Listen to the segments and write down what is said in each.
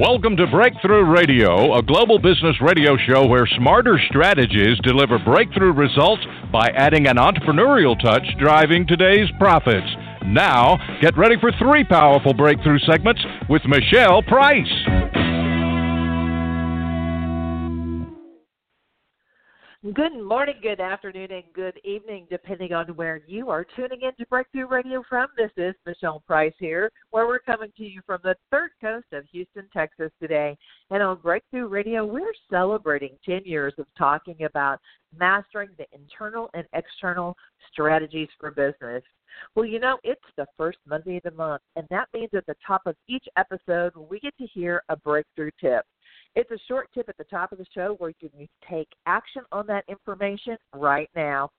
Welcome to Breakthrough Radio, a global business radio show where smarter strategies deliver breakthrough results by adding an entrepreneurial touch driving today's profits. Now, get ready for three powerful breakthrough segments with Michele Price. Good morning, good afternoon, and good evening, depending on where you are tuning in to Breakthrough Radio from. This is Michele Price here, where we're coming to you from the third coast of Houston, Texas today. And on Breakthrough Radio, we're celebrating 10 years of talking about mastering the internal and external strategies for business. Well, you know, it's the first Monday of the month, and that means at the top of each episode, we get to hear a breakthrough tip. It's a short tip at the top of the show where you can take action on that information right now.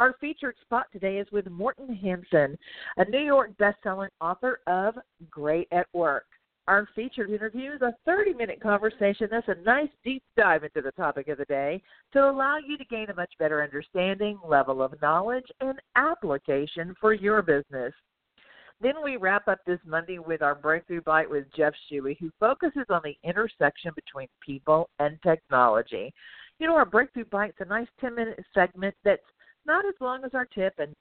Our featured spot today is with Morten Hansen, a New York bestselling author of Great at Work. Our featured interview is a 30-minute conversation that's a nice deep dive into the topic of the day to allow you to gain a much better understanding, level of knowledge, and application for your business. Then we wrap up this Monday with our Breakthrough Bite with Jeff Shuey, who focuses on the intersection between people and technology. You know, our Breakthrough Bite's a nice 10-minute segment that's not as long as our tip and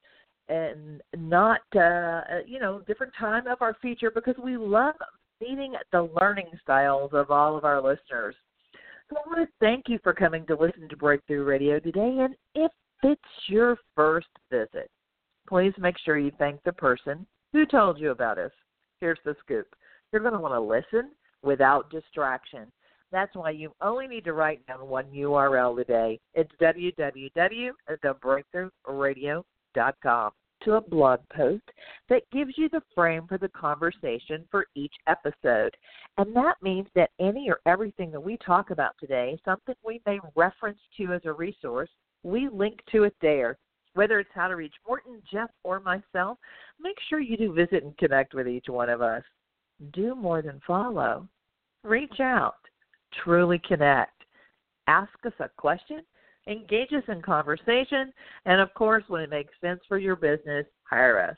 not, different time of our feature because we love meeting the learning styles of all of our listeners. So I want to thank you for coming to listen to Breakthrough Radio today. And if it's your first visit, please make sure you thank the person who told you about us. Here's the scoop. You're going to want to listen without distraction. That's why you only need to write down one URL today. It's www.TheBreakthroughRadio.com to a blog post that gives you the frame for the conversation for each episode. And that means that any or everything that we talk about today, something we may reference to as a resource, we link to it there. Whether it's how to reach Morten, Jeff, or myself, make sure you do visit and connect with each one of us. Do more than follow. Reach out. Truly connect. Ask us a question. Engage us in conversation. And, of course, when it makes sense for your business, hire us.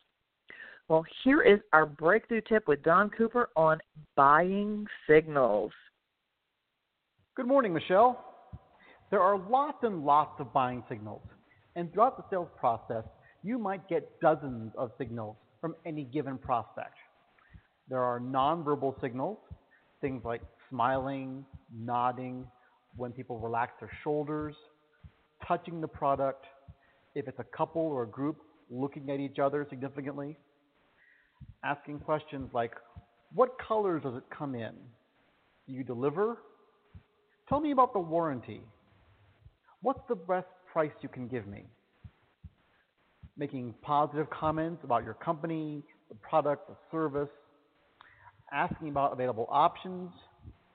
Well, here is our breakthrough tip with Dawn Cooper on buying signals. Good morning, Michele. There are lots and lots of buying signals. And throughout the sales process, you might get dozens of signals from any given prospect. There are nonverbal signals, things like smiling, nodding, when people relax their shoulders, touching the product, if it's a couple or a group, looking at each other significantly, asking questions like, what colors does it come in? Do you deliver? Tell me about the warranty. What's the best price you can give me? Making positive comments about your company, the product, the service, asking about available options,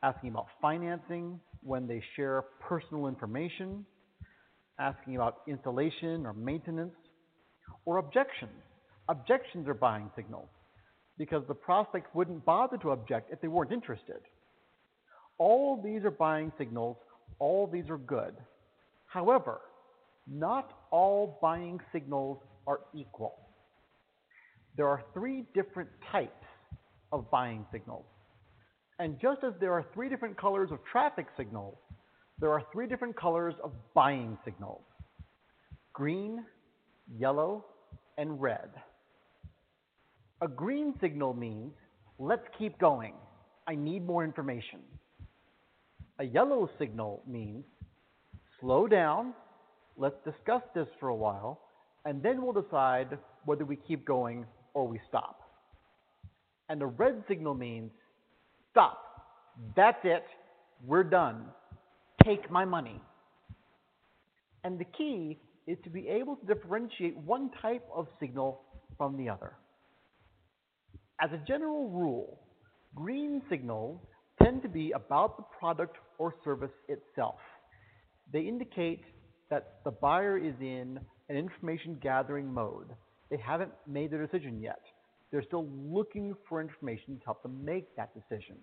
asking about financing when they share personal information, asking about installation or maintenance, or objections. Objections are buying signals because the prospect wouldn't bother to object if they weren't interested. All these are buying signals. All these are good. However, not all buying signals are equal. There are three different types of buying signals. And just as there are three different colors of traffic signals, there are three different colors of buying signals: green, yellow, and red. A green signal means, let's keep going. I need more information. A yellow signal means, slow down. Let's discuss this for a while, and then we'll decide whether we keep going or we stop. And the red signal means, stop. That's it. We're done. Take my money. And the key is to be able to differentiate one type of signal from the other. As a general rule, green signals tend to be about the product or service itself. They indicate that the buyer is in an information gathering mode. They haven't made their decision yet. They're still looking for information to help them make that decision.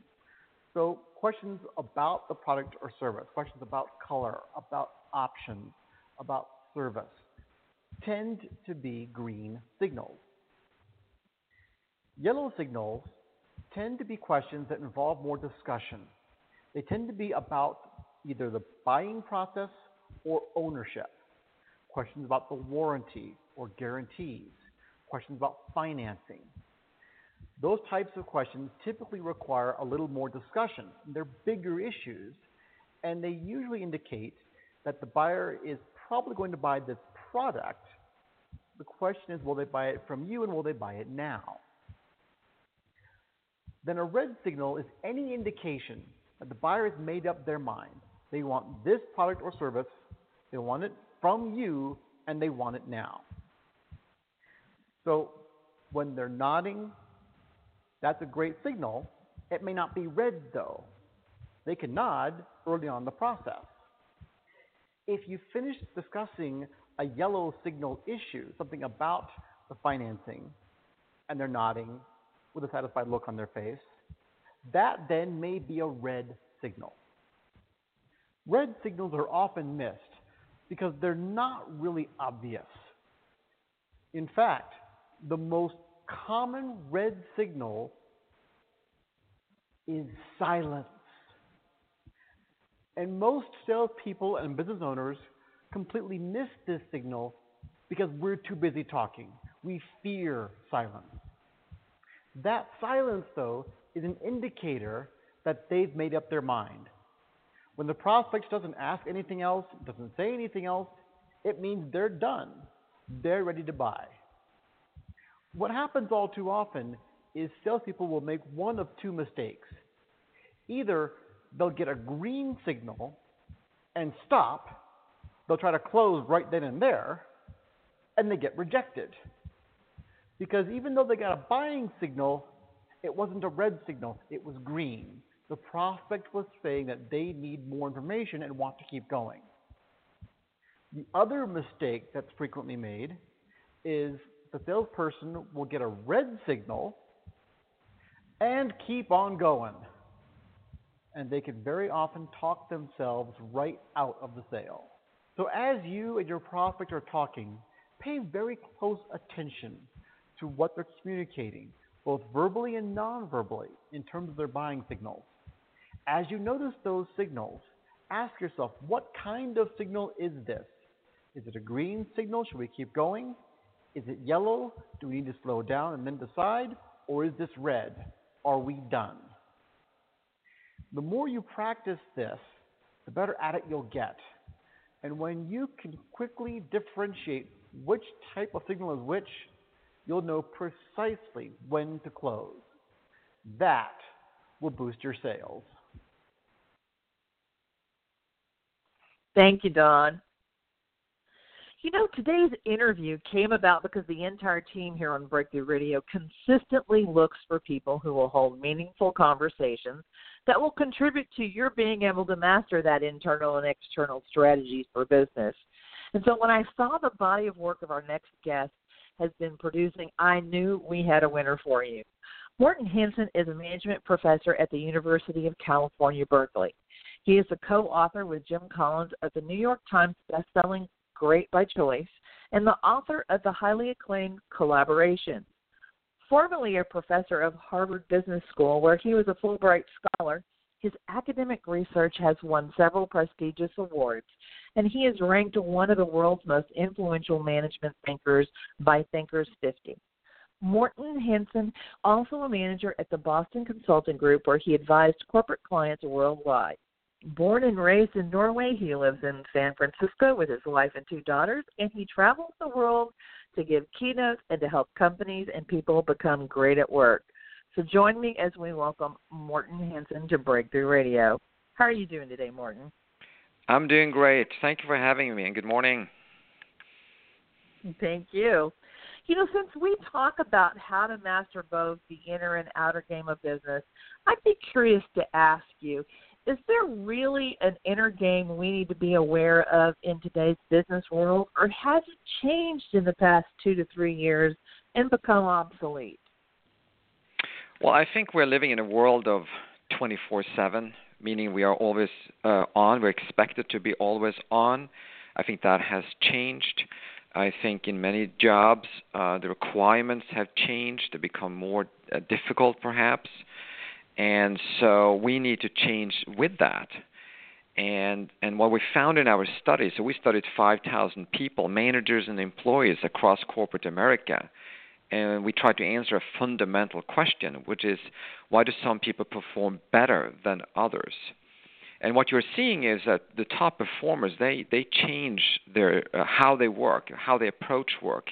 So questions about the product or service, questions about color, about options, about service, tend to be green signals. Yellow signals tend to be questions that involve more discussion. They tend to be about either the buying process or ownership, questions about the warranty or guarantees, questions about financing. Those types of questions typically require a little more discussion. They're bigger issues, and they usually indicate that the buyer is probably going to buy this product. The question is, will they buy it from you, and will they buy it now? Then a red signal is any indication that the buyer has made up their mind. They want this product or service, they want it from you, and they want it now. So when they're nodding, that's a great signal. It may not be red, though. They can nod early on in the process. If you finish discussing a yellow signal issue, something about the financing, and they're nodding with a satisfied look on their face, that then may be a red signal. Red signals are often missed because they're not really obvious. In fact, the most common red signal is silence. And most salespeople and business owners completely miss this signal because we're too busy talking. We fear silence. That silence, though, is an indicator that they've made up their mind. When the prospect doesn't ask anything else, doesn't say anything else, it means they're done. They're ready to buy. What happens all too often is salespeople will make one of two mistakes. Either they'll get a green signal and stop, they'll try to close right then and there, and they get rejected. Because even though they got a buying signal, it wasn't a red signal, it was green. The prospect was saying that they need more information and want to keep going. The other mistake that's frequently made is the salesperson will get a red signal and keep on going. And they can very often talk themselves right out of the sale. So as you and your prospect are talking, pay very close attention to what they're communicating, both verbally and non-verbally, in terms of their buying signals. As you notice those signals, ask yourself, what kind of signal is this? Is it a green signal? Should we keep going? Is it yellow? Do we need to slow down and then decide? Or is this red? Are we done? The more you practice this, the better at it you'll get. And when you can quickly differentiate which type of signal is which, you'll know precisely when to close. That will boost your sales. Thank you, Dawn. You know, today's interview came about because the entire team here on Breakthrough Radio consistently looks for people who will hold meaningful conversations that will contribute to your being able to master that internal and external strategies for business. And so when I saw the body of work of our next guest has been producing, I knew we had a winner for you. Morten Hansen is a management professor at the University of California, Berkeley. He is the co-author with Jim Collins of the New York Times bestselling Great by Choice, and the author of the highly acclaimed Collaboration. Formerly a professor of Harvard Business School, where he was a Fulbright Scholar, his academic research has won several prestigious awards, and he is ranked one of the world's most influential management thinkers by Thinkers 50. Morten Hansen, also a manager at the Boston Consulting Group, where he advised corporate clients worldwide. Born and raised in Norway, he lives in San Francisco with his wife and two daughters, and he travels the world to give keynotes and to help companies and people become great at work. So join me as we welcome Morten Hansen to Breakthrough Radio. How are you doing today, Morten? I'm doing great. Thank you for having me, and good morning. Thank you. You know, since we talk about how to master both the inner and outer game of business, I'd be curious to ask you, is there really an inner game we need to be aware of in today's business world, or has it changed in the past 2 to 3 years and become obsolete? Well, I think we're living in a world of 24/7, meaning we are always on. We're expected to be always on. I think that has changed. I think in many jobs, the requirements have changed. They become more difficult, perhaps. And so we need to change with that. And what we found in our study, so we studied 5,000 people, managers and employees across corporate America, and we tried to answer a fundamental question, which is, why do some people perform better than others? And what you're seeing is that the top performers, they change their how they work, how they approach work,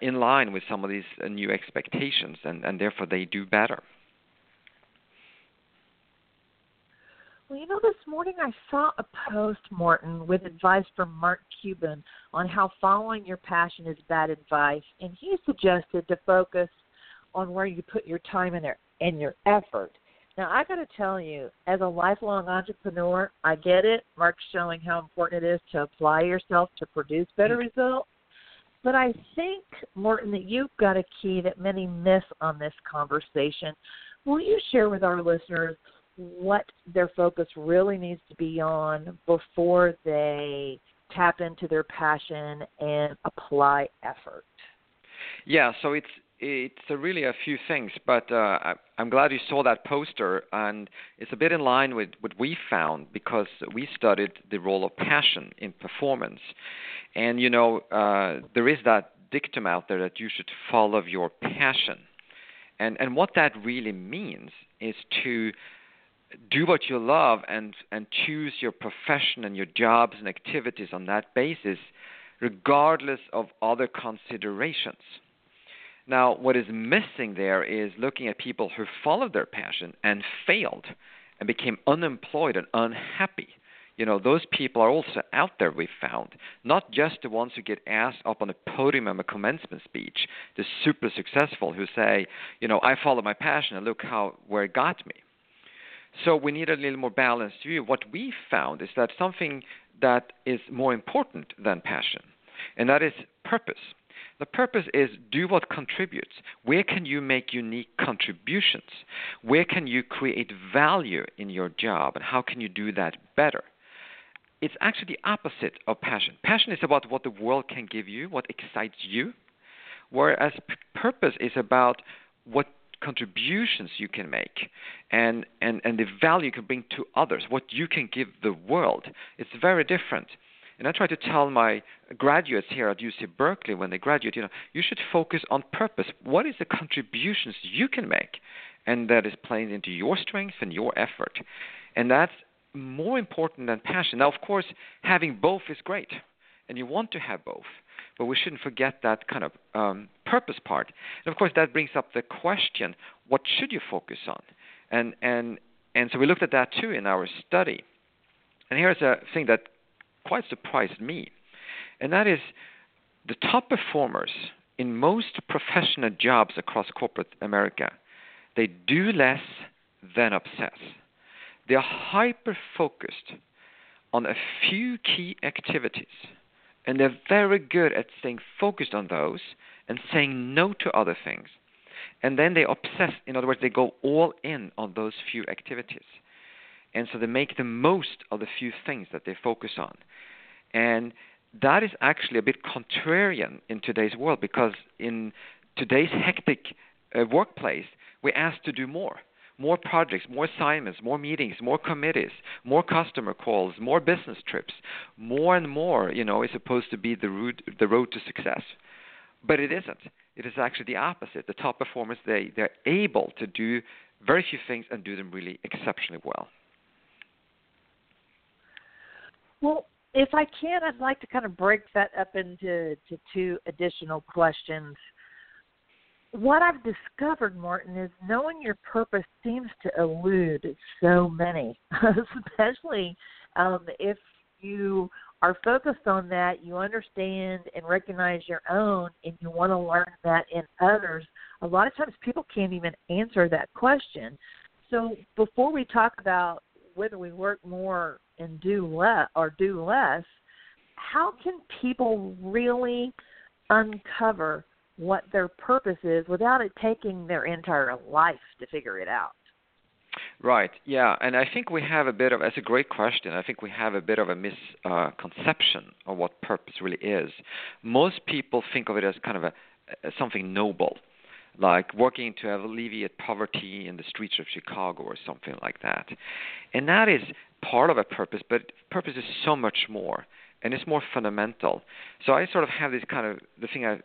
in line with some of these new expectations, and therefore they do better. Well, you know, this morning I saw a post, Morten, with advice from Mark Cuban on how following your passion is bad advice, and he suggested to focus on where you put your time and your effort. Now, I got to tell you, as a lifelong entrepreneur, I get it. Mark's showing how important it is to apply yourself to produce better results. But I think, Morten, that you've got a key that many miss on this conversation. Will you share with our listeners what their focus really needs to be on before they tap into their passion and apply effort? Yeah, so it's really a few things, but I'm glad you saw that poster, and it's a bit in line with what we found because we studied the role of passion in performance. And, you know, there is that dictum out there that you should follow your passion. And what that really means is to do what you love and choose your profession and your jobs and activities on that basis, regardless of other considerations. Now, what is missing there is looking at people who followed their passion and failed and became unemployed and unhappy. You know, those people are also out there, we found, not just the ones who get asked up on a podium at a commencement speech, the super successful who say, you know, I followed my passion and look how where it got me. So we need a little more balanced view. What we found is that something that is more important than passion, and that is purpose. The purpose is do what contributes. Where can you make unique contributions? Where can you create value in your job, and how can you do that better? It's actually the opposite of passion. Passion is about what the world can give you, what excites you, whereas purpose is about what contributions you can make and the value you can bring to others, what you can give the world. It's very different. And I try to tell my graduates here at UC Berkeley when they graduate, you know, you should focus on purpose. What is the contributions you can make? And that is playing into your strengths and your effort. And that's more important than passion. Now, of course, having both is great, and you want to have both. But we shouldn't forget that kind of purpose part. And, of course, that brings up the question, what should you focus on? And so we looked at that, too, in our study. And here's a thing that quite surprised me, and that is the top performers in most professional jobs across corporate America, they do less than obsess. They are hyper-focused on a few key activities. And they're very good at staying focused on those and saying no to other things. And then they obsess. In other words, they go all in on those few activities. And so they make the most of the few things that they focus on. And that is actually a bit contrarian in today's world because in today's hectic workplace, we're asked to do more projects, more assignments, more meetings, more committees, more customer calls, more business trips. More and more, you know, is supposed to be the road to success. But it isn't. It is actually the opposite. The top performers, they're able to do very few things and do them really exceptionally well. Well, if I can, I'd like to kind of break that up into two additional questions. What I've discovered, Morten, is knowing your purpose seems to elude so many, especially if you are focused on that, you understand and recognize your own, and you want to learn that in others. A lot of times people can't even answer that question. So before we talk about whether we work more and do less, how can people really uncover what their purpose is without it taking their entire life to figure it out? Right. Yeah. And I think we have a bit of, that's a great question. I think we have a bit of a misconception of what purpose really is. Most people think of it as kind of a something noble, like working to alleviate poverty in the streets of Chicago or something like that. And that is part of a purpose, but purpose is so much more, and it's more fundamental. So I sort of have this kind of, the thing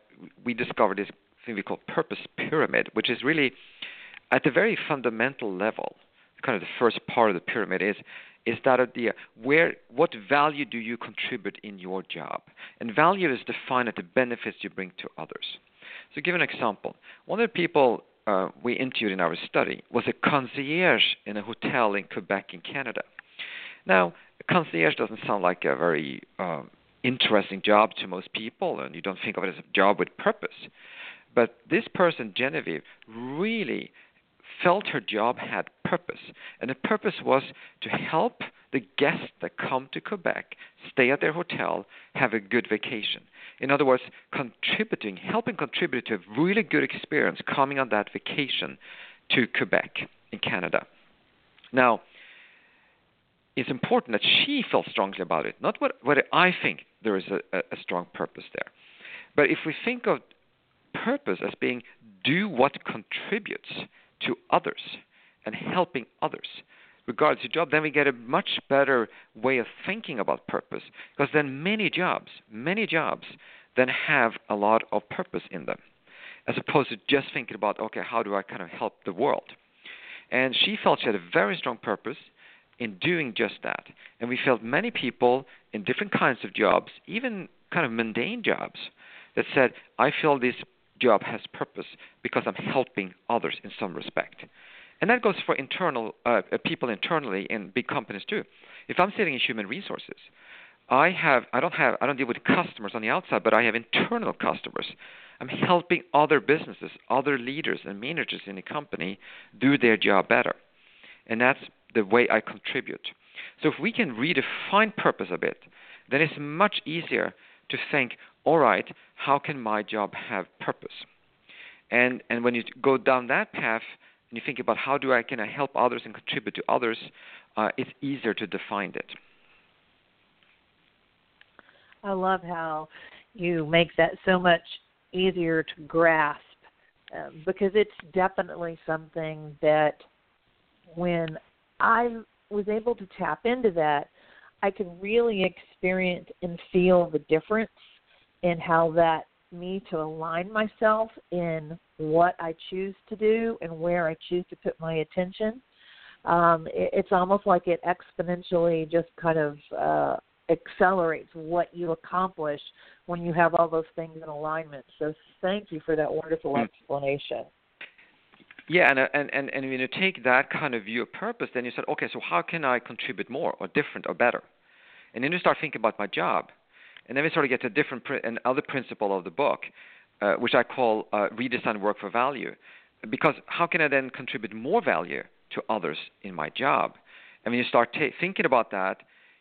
we discovered, this thing we call purpose pyramid, which is really at the very fundamental level, kind of the first part of the pyramid is that idea, what value do you contribute in your job? And value is defined at the benefits you bring to others. So give an example. One of the people we interviewed in our study was a concierge in a hotel in Quebec in Canada. Now, concierge doesn't sound like a very interesting job to most people, and you don't think of it as a job with purpose. But this person, Genevieve, really felt her job had purpose. And the purpose was to help the guests that come to Quebec stay at their hotel, have a good vacation. In other words, helping contribute to a really good experience coming on that vacation to Quebec in Canada. Now, it's important that she felt strongly about it, not whether I think there is a strong purpose there. But if we think of purpose as being do what contributes to others and helping others, regardless of job, then we get a much better way of thinking about purpose, because then many jobs then have a lot of purpose in them, as opposed to just thinking about, okay, how do I kind of help the world? And she felt she had a very strong purpose in doing just that. And we felt many people in different kinds of jobs, even kind of mundane jobs, that said, I feel this job has purpose because I'm helping others in some respect. And that goes for internal people internally in big companies too. If I'm sitting in human resources, I don't deal with customers on the outside, but I have internal customers. I'm helping other businesses, other leaders and managers in the company do their job better. And that's the way I contribute. So if we can redefine purpose a bit, then it's much easier to think, all right, how can my job have purpose? And when you go down that path and you think about how do I can help others and contribute to others, it's easier to define it. I love how you make that so much easier to grasp because it's definitely something that when I was able to tap into that, I could really experience and feel the difference in how that me to align myself in what I choose to do and where I choose to put my attention. It's almost like it exponentially just kind of accelerates what you accomplish when you have all those things in alignment. So thank you for that wonderful explanation. Yeah, and when you take that kind of view of purpose, then you said, okay, so how can I contribute more or different or better? And then you start thinking about my job. And then we sort of get to another principle of the book, which I call redesign work for value. Because how can I then contribute more value to others in my job? And when you start thinking about that,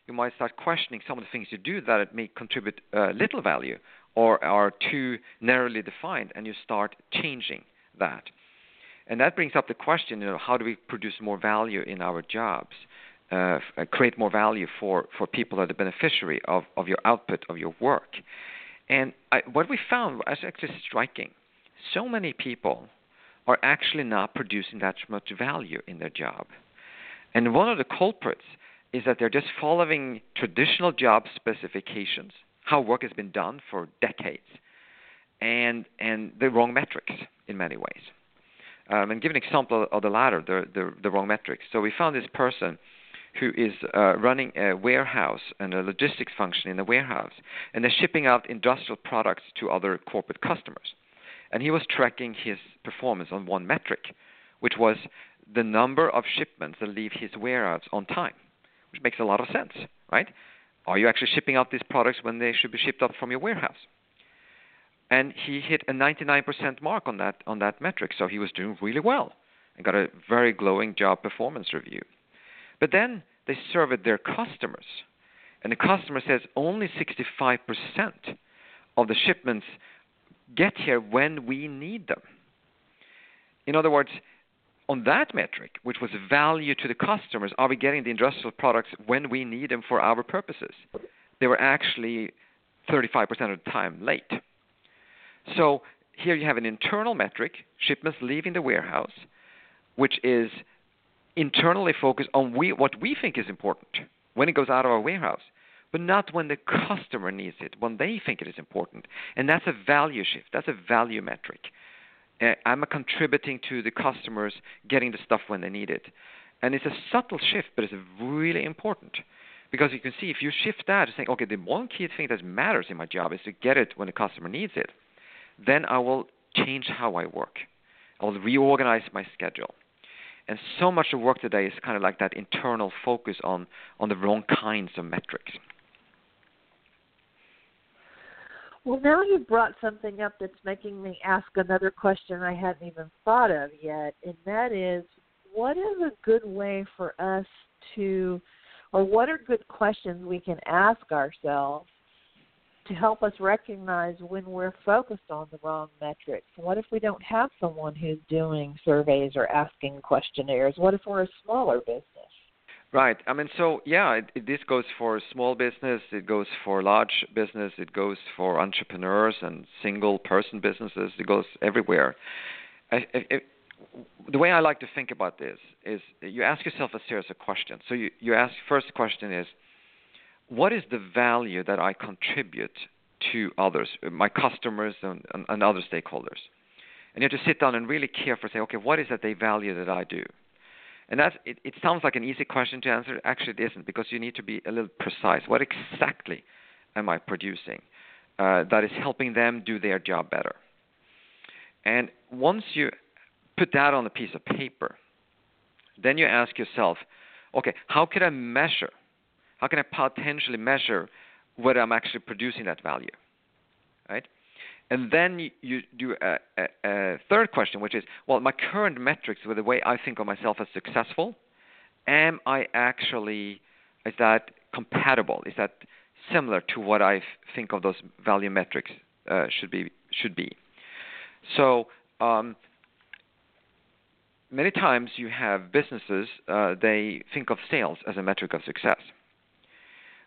you might start questioning some of the things you do that it may contribute little value or are too narrowly defined, and you start changing that. And that brings up the question, how do we produce more value in our jobs, create more value for people that are the beneficiary of your output, of your work? And what we found was actually striking. So many people are actually not producing that much value in their job. And one of the culprits is that they're just following traditional job specifications, how work has been done for decades, and the wrong metrics in many ways. And give an example of the latter, the wrong metrics. So we found this person who is running a warehouse and a logistics function in the warehouse, and they're shipping out industrial products to other corporate customers. And he was tracking his performance on one metric, which was the number of shipments that leave his warehouse on time, which makes a lot of sense, right? Are you actually shipping out these products when they should be shipped out from your warehouse? And he hit a 99% mark on that metric, so he was doing really well and got a very glowing job performance review. But then they surveyed their customers, and the customer says only 65% of the shipments get here when we need them. In other words, on that metric, which was value to the customers, are we getting the industrial products when we need them for our purposes? They were actually 35% of the time late. So here you have an internal metric, shipments leaving the warehouse, which is internally focused on what we think is important when it goes out of our warehouse, but not when the customer needs it, when they think it is important. And that's a value shift. That's a value metric. I'm contributing to the customers getting the stuff when they need it. And it's a subtle shift, but it's really important. Because you can see if you shift that to saying, okay, the one key thing that matters in my job is to get it when the customer needs it, then I will change how I work. I will reorganize my schedule. And so much of work today is kind of like that internal focus on the wrong kinds of metrics. Well, now you've brought something up that's making me ask another question I hadn't even thought of yet, and that is, what is a good way for us to, or what are good questions we can ask ourselves to help us recognize when we're focused on the wrong metrics? What if we don't have someone who's doing surveys or asking questionnaires? What if we're a smaller business? Right. I mean, so, yeah, this goes for small business. It goes for large business. It goes for entrepreneurs and single-person businesses. It goes everywhere. The way I like to think about this is you ask yourself a series of questions. So you ask, first question is, what is the value that I contribute to others, my customers and other stakeholders? And you have to sit down and really carefully say, okay, what is that they value that I do? And it sounds like an easy question to answer. Actually, it isn't, because you need to be a little precise. What exactly am I producing that is helping them do their job better? And once you put that on a piece of paper, then you ask yourself, okay, how can I measure? How can I potentially measure whether I'm actually producing that value, right? And then you do a third question, which is, well, my current metrics with the way I think of myself as successful, is that compatible? Is that similar to what I think of those value metrics should be? So many times you have businesses, they think of sales as a metric of success.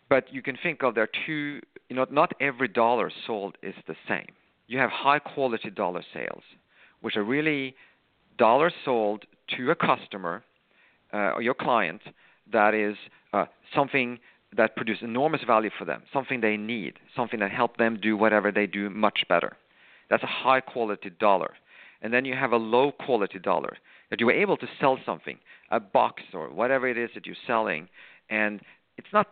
But you can think of there are two, not every dollar sold is the same. You have high-quality dollar sales, which are really dollars sold to a customer or your client that is something that produces enormous value for them, something they need, something that helps them do whatever they do much better. That's a high-quality dollar. And then you have a low-quality dollar that you were able to sell something, a box or whatever it is that you're selling, and it's not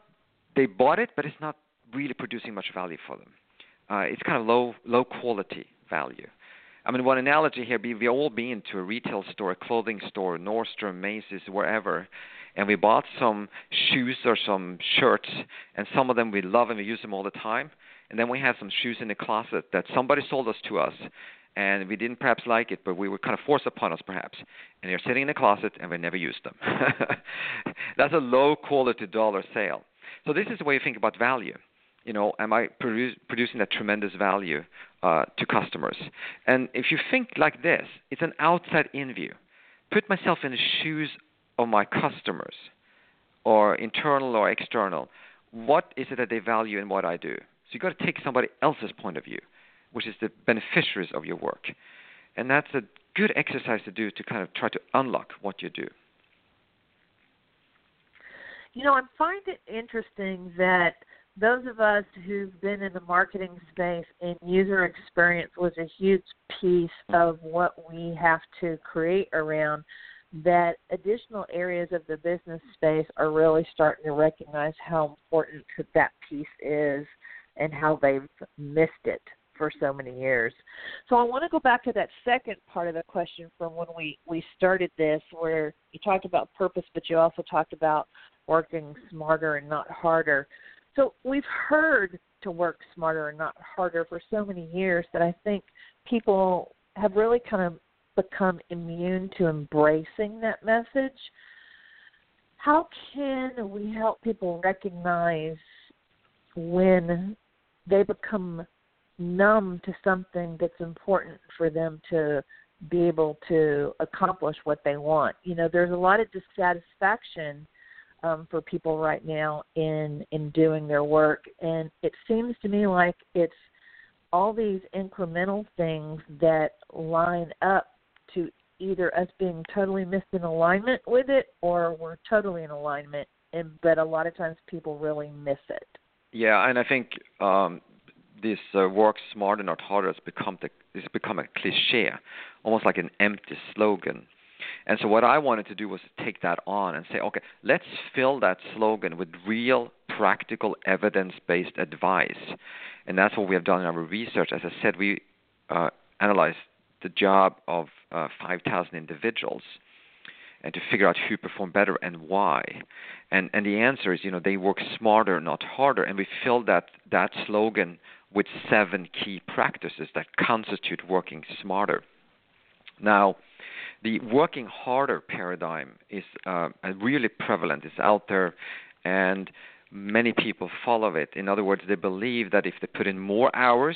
they bought it, but it's not really producing much value for them. It's kind of low quality value. I mean, one analogy here, we've all been to a retail store, a clothing store, Nordstrom, Macy's, wherever, and we bought some shoes or some shirts, and some of them we love and we use them all the time. And then we have some shoes in the closet that somebody sold us to us, and we didn't perhaps like it, but we were kind of forced upon us perhaps. And they're sitting in the closet, and we never used them. That's a low-quality dollar sale. So this is the way you think about value. Am I producing that tremendous value to customers? And if you think like this, it's an outside-in view. Put myself in the shoes of my customers, or internal or external. What is it that they value in what I do? So you've got to take somebody else's point of view, which is the beneficiaries of your work. And that's a good exercise to do to kind of try to unlock what you do. I find it interesting that those of us who've been in the marketing space and user experience was a huge piece of what we have to create around, that additional areas of the business space are really starting to recognize how important that piece is and how they've missed it for so many years. So I want to go back to that second part of the question from when we started this, where you talked about purpose, but you also talked about working smarter and not harder. So we've heard to work smarter and not harder for so many years that I think people have really kind of become immune to embracing that message. How can we help people recognize when they become numb to something that's important for them to be able to accomplish what they want. You know, there's a lot of dissatisfaction for people right now in doing their work. And it seems to me like it's all these incremental things that line up to either us being totally in alignment with it or we're totally in alignment. But a lot of times people really miss it. Yeah, and I think this work smarter, not harder has become a cliche, almost like an empty slogan. And so what I wanted to do was take that on and say, okay, let's fill that slogan with real, practical, evidence-based advice. And that's what we have done in our research. As I said, we analyzed the job of 5,000 individuals and to figure out who performed better and why. And the answer is, you know, they work smarter, not harder. And we filled that slogan with 7 key practices that constitute working smarter. Now, the working harder paradigm is really prevalent. It's out there, and many people follow it. In other words, they believe that if they put in more hours,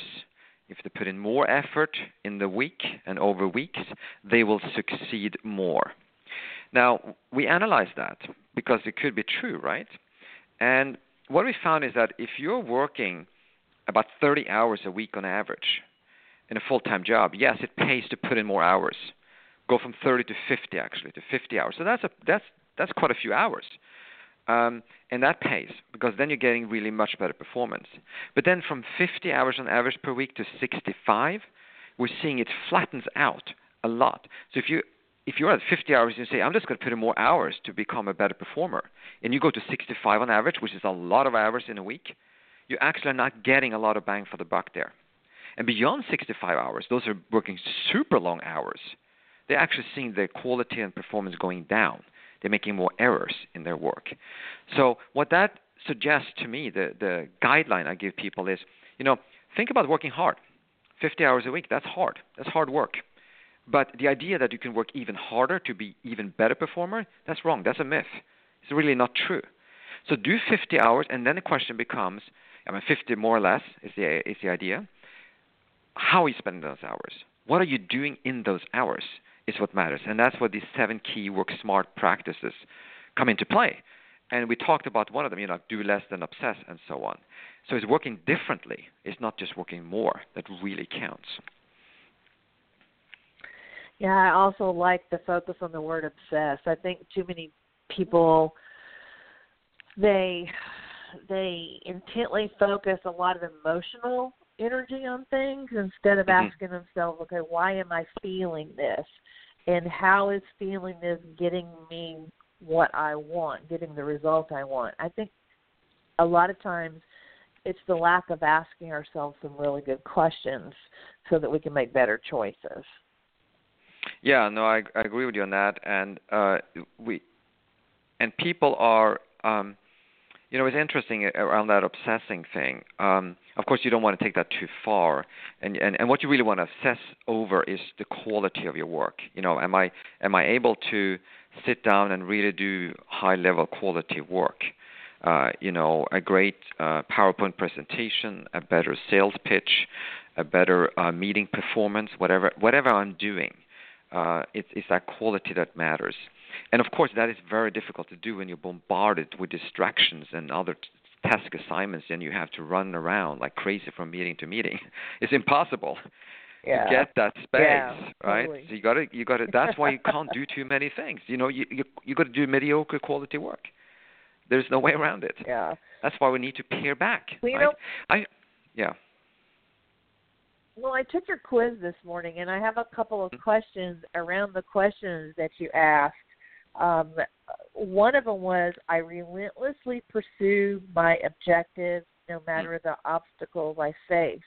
if they put in more effort in the week and over weeks, they will succeed more. Now, we analyzed that because it could be true, right? And what we found is that if you're working about 30 hours a week on average in a full-time job, yes, it pays to put in more hours. Go from 30 to 50, actually, to 50 hours. So that's quite a few hours. And that pays because then you're getting really much better performance. But then from 50 hours on average per week to 65, we're seeing it flattens out a lot. So if you're at 50 hours and you say, I'm just going to put in more hours to become a better performer, and you go to 65 on average, which is a lot of hours in a week, you actually are not getting a lot of bang for the buck there. And beyond 65 hours, those are working super long hours. They're actually seeing their quality and performance going down. They're making more errors in their work. So what that suggests to me, the guideline I give people is, you know, think about working hard. 50 hours a week, that's hard. That's hard work. But the idea that you can work even harder to be even better performer, that's wrong. That's a myth. It's really not true. So do 50 hours, and then the question becomes, I mean, 50 more or less is the idea. How are you spending those hours? What are you doing in those hours is what matters. And that's what these 7 key work smart practices come into play. And we talked about one of them, you know, do less than obsess and so on. So it's working differently. It's not just working more. That really counts. Yeah, I also like the focus on the word obsess. I think too many people, they intently focus a lot of emotional energy on things instead of asking themselves, okay, why am I feeling this? And how is feeling this getting me what I want, getting the result I want? I think a lot of times it's the lack of asking ourselves some really good questions so that we can make better choices. Yeah, no, I agree with you on that. And people are, you know, it's interesting around that obsessing thing. Of course, you don't want to take that too far. And what you really want to obsess over is the quality of your work. You know, am I able to sit down and really do high-level quality work? You know, a great PowerPoint presentation, a better sales pitch, a better meeting performance, whatever I'm doing. It's that quality that matters. And, of course, that is very difficult to do when you're bombarded with distractions and other task assignments and you have to run around like crazy from meeting to meeting. It's impossible to get that space, right? Totally. So you got to. That's why you can't do too many things. You know, you got to do mediocre quality work. There's no way around it. Yeah. That's why we need to pare back. Well, right? Well, I took your quiz this morning, and I have a couple of questions around the questions that you asked. One of them was, I relentlessly pursue my objectives no matter the obstacles I face.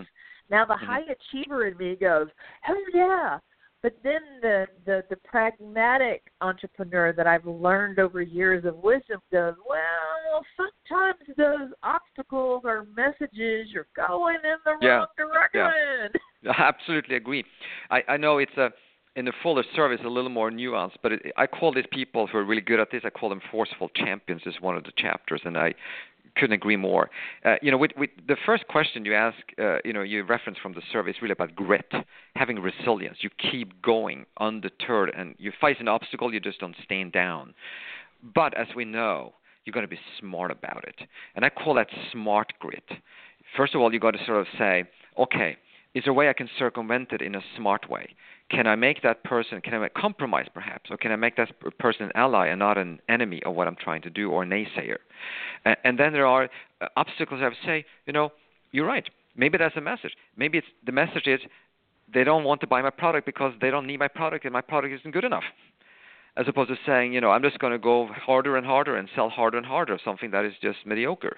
Now, the high achiever in me goes, oh, yeah. But then the pragmatic entrepreneur that I've learned over years of wisdom goes, well, sometimes those obstacles are messages you're going in the wrong direction. Yeah. I absolutely agree. I know it's in the fuller service a little more nuanced, but I call these people who are really good at this, I call them forceful champions is one of the chapters, and I couldn't agree more. With the first question you ask, you reference from the survey is really about grit, having resilience. You keep going undeterred, and you face an obstacle, you just don't stand down. But as we know, you've got to be smart about it. And I call that smart grit. First of all, you've got to sort of say, okay, is there a way I can circumvent it in a smart way? Can I compromise perhaps? Or can I make that person an ally and not an enemy of what I'm trying to do or a naysayer? And then there are obstacles I would say, you're right. Maybe that's a message. Maybe the message is they don't want to buy my product because they don't need my product and my product isn't good enough. As opposed to saying, I'm just going to go harder and harder and sell harder and harder, something that is just mediocre.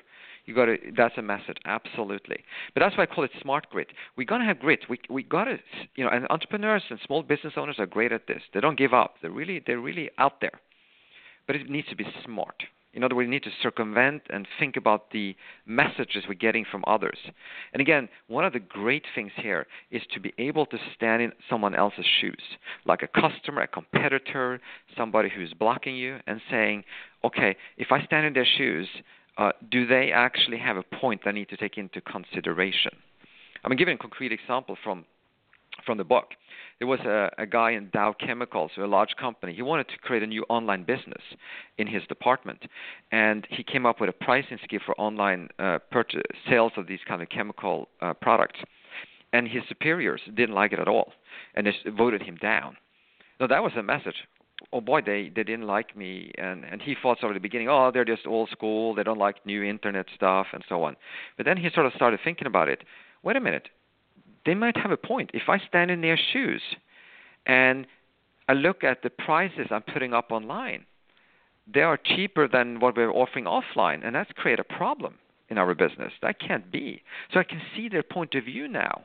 That's a message, absolutely. But that's why I call it smart grit. We got to have grit. We got to, and entrepreneurs and small business owners are great at this. They don't give up. They're really out there. But it needs to be smart. In other words, we need to circumvent and think about the messages we're getting from others. And again, one of the great things here is to be able to stand in someone else's shoes, like a customer, a competitor, somebody who's blocking you, and saying, okay, if I stand in their shoes, do they actually have a point I need to take into consideration? I'm giving a concrete example from the book. There was a guy in Dow Chemicals, a large company. He wanted to create a new online business in his department, and he came up with a pricing scheme for online sales of these kind of chemical products. And his superiors didn't like it at all, and they voted him down. Now, that was a message. Oh boy, they didn't like me, and he thought sort of at the beginning, they're just old school, they don't like new internet stuff, and so on. But then he sort of started thinking about it. Wait a minute. They might have a point. If I stand in their shoes and I look at the prices I'm putting up online, they are cheaper than what we're offering offline, and that's create a problem in our business. That can't be. So I can see their point of view now,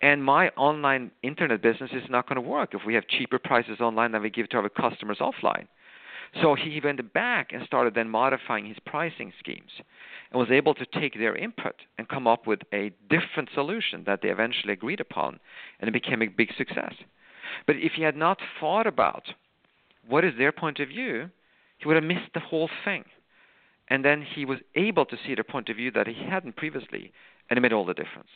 and my online internet business is not going to work if we have cheaper prices online than we give to our customers offline. So he went back and started then modifying his pricing schemes and was able to take their input and come up with a different solution that they eventually agreed upon, and it became a big success. But if he had not thought about what is their point of view, he would have missed the whole thing. And then he was able to see the point of view that he hadn't previously, and it made all the difference.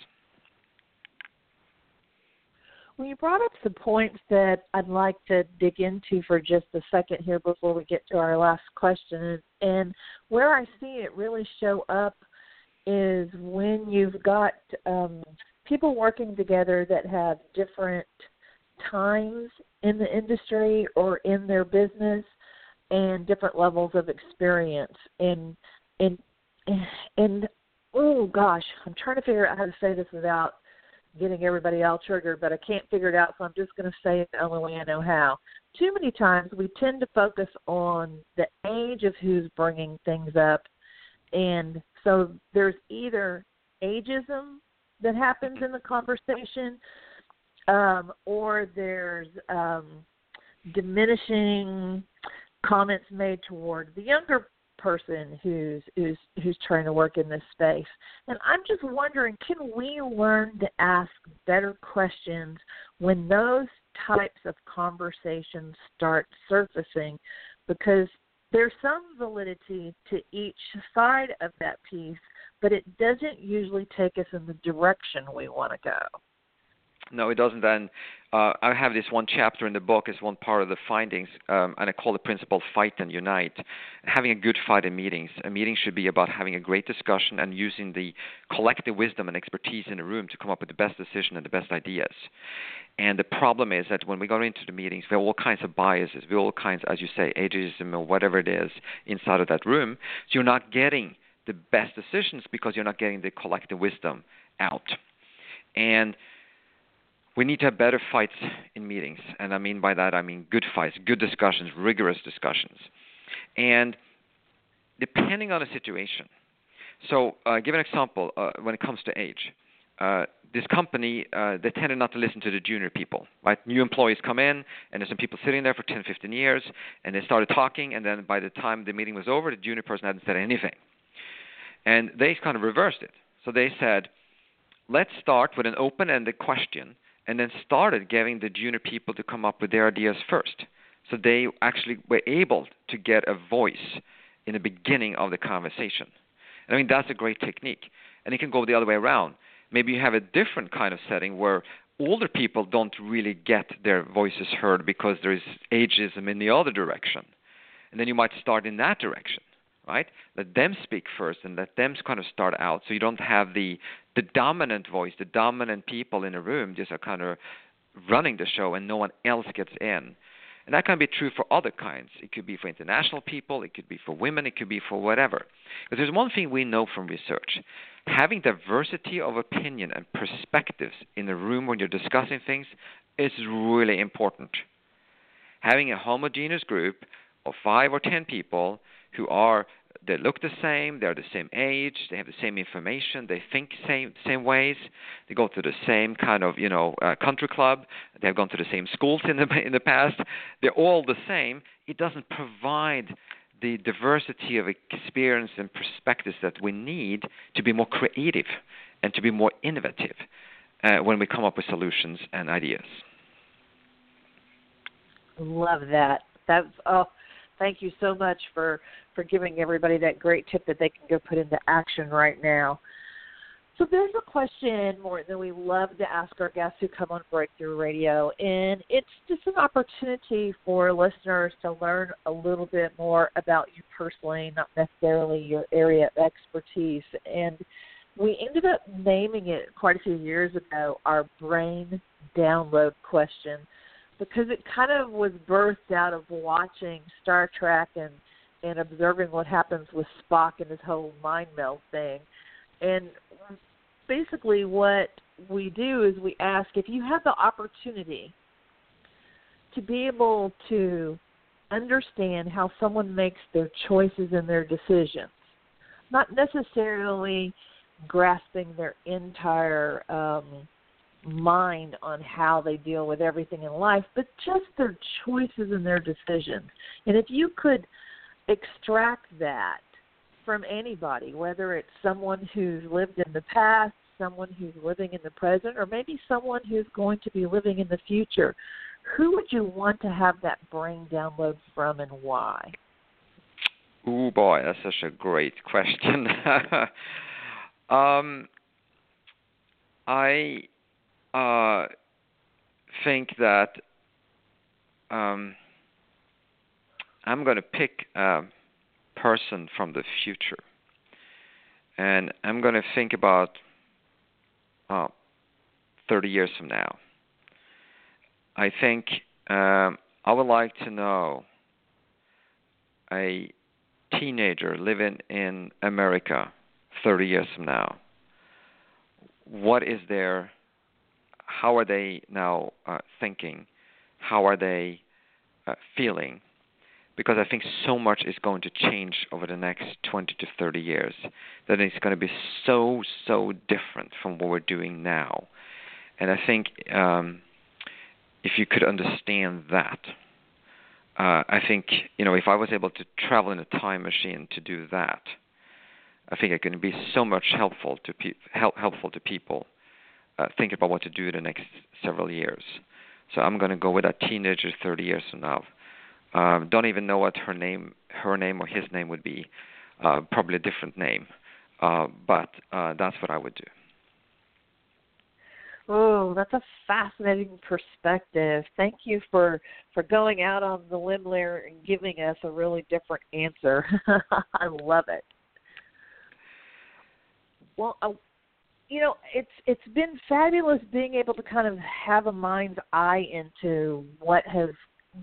Well, you brought up some points that I'd like to dig into for just a second here before we get to our last question. And where I see it really show up is when you've got people working together that have different times in the industry or in their business and different levels of experience. And oh, gosh, I'm trying to figure out how to say this without getting everybody all triggered, but I can't figure it out, so I'm just going to say it the only way I know how. Too many times we tend to focus on the age of who's bringing things up, and so there's either ageism that happens in the conversation or there's diminishing comments made toward the younger person who's trying to work in this space. And I'm just wondering, can we learn to ask better questions when those types of conversations start surfacing? Because there's some validity to each side of that piece, but it doesn't usually take us in the direction we want to go. No, it doesn't. And I have this one chapter in the book as one part of the findings, and I call the principle fight and unite. Having a good fight in meetings. A meeting should be about having a great discussion and using the collective wisdom and expertise in the room to come up with the best decision and the best ideas. And the problem is that when we go into the meetings, we have all kinds of biases. We have all kinds, as you say, ageism or whatever it is inside of that room. So you're not getting the best decisions because you're not getting the collective wisdom out. And we need to have better fights in meetings, and I mean by that, I mean good fights, good discussions, rigorous discussions, and depending on the situation. So give an example when it comes to age. This company, they tended not to listen to the junior people, right? New employees come in, and there's some people sitting there for 10, 15 years, and they started talking, and then by the time the meeting was over, the junior person hadn't said anything. And they kind of reversed it. So they said, let's start with an open-ended question, and then started getting the junior people to come up with their ideas first. So they actually were able to get a voice in the beginning of the conversation. And I mean, that's a great technique. And it can go the other way around. Maybe you have a different kind of setting where older people don't really get their voices heard because there is ageism in the other direction. And then you might start in that direction, right? Let them speak first and let them kind of start out, so you don't have the dominant voice, the dominant people in a room just are kind of running the show and no one else gets in. And that can be true for other kinds. It could be for international people. It could be for women. It could be for whatever. But there's one thing we know from research. Having diversity of opinion and perspectives in a room when you're discussing things is really important. Having a homogeneous group of 5 or 10 people who are, they look the same, they're the same age, they have the same information, they think same ways, they go to the same kind of, country club, they've gone to the same schools in the past, they're all the same. It doesn't provide the diversity of experience and perspectives that we need to be more creative and to be more innovative when we come up with solutions and ideas. Love that. Thank you so much for giving everybody that great tip that they can go put into action right now. So there's a question, Morten, that we love to ask our guests who come on Breakthrough Radio, and it's just an opportunity for listeners to learn a little bit more about you personally, not necessarily your area of expertise. And we ended up naming it quite a few years ago our brain download question, because it kind of was birthed out of watching Star Trek and observing what happens with Spock and his whole mind meld thing. And basically what we do is we ask, if you had the opportunity to be able to understand how someone makes their choices and their decisions, not necessarily grasping their entire mind on how they deal with everything in life, but just their choices and their decisions. And if you could extract that from anybody, whether it's someone who's lived in the past, someone who's living in the present, or maybe someone who's going to be living in the future, who would you want to have that brain download from and why? Oh boy, that's such a great question. I think that I'm going to pick a person from the future, and I'm going to think about 30 years from now. I think I would like to know a teenager living in America 30 years from now. What is their... How are they now thinking? How are they feeling? Because I think so much is going to change over the next 20 to 30 years that it's going to be so different from what we're doing now. And I think if you could understand that, I think, if I was able to travel in a time machine to do that, I think it can be so much helpful to people. Think about what to do in the next several years. So I'm going to go with a teenager 30 years from now. Don't even know what her name or his name would be. Probably a different name. But that's what I would do. Oh, that's a fascinating perspective. Thank you for going out on the limb there and giving us a really different answer. I love it. Well, it's been fabulous being able to kind of have a mind's eye into what has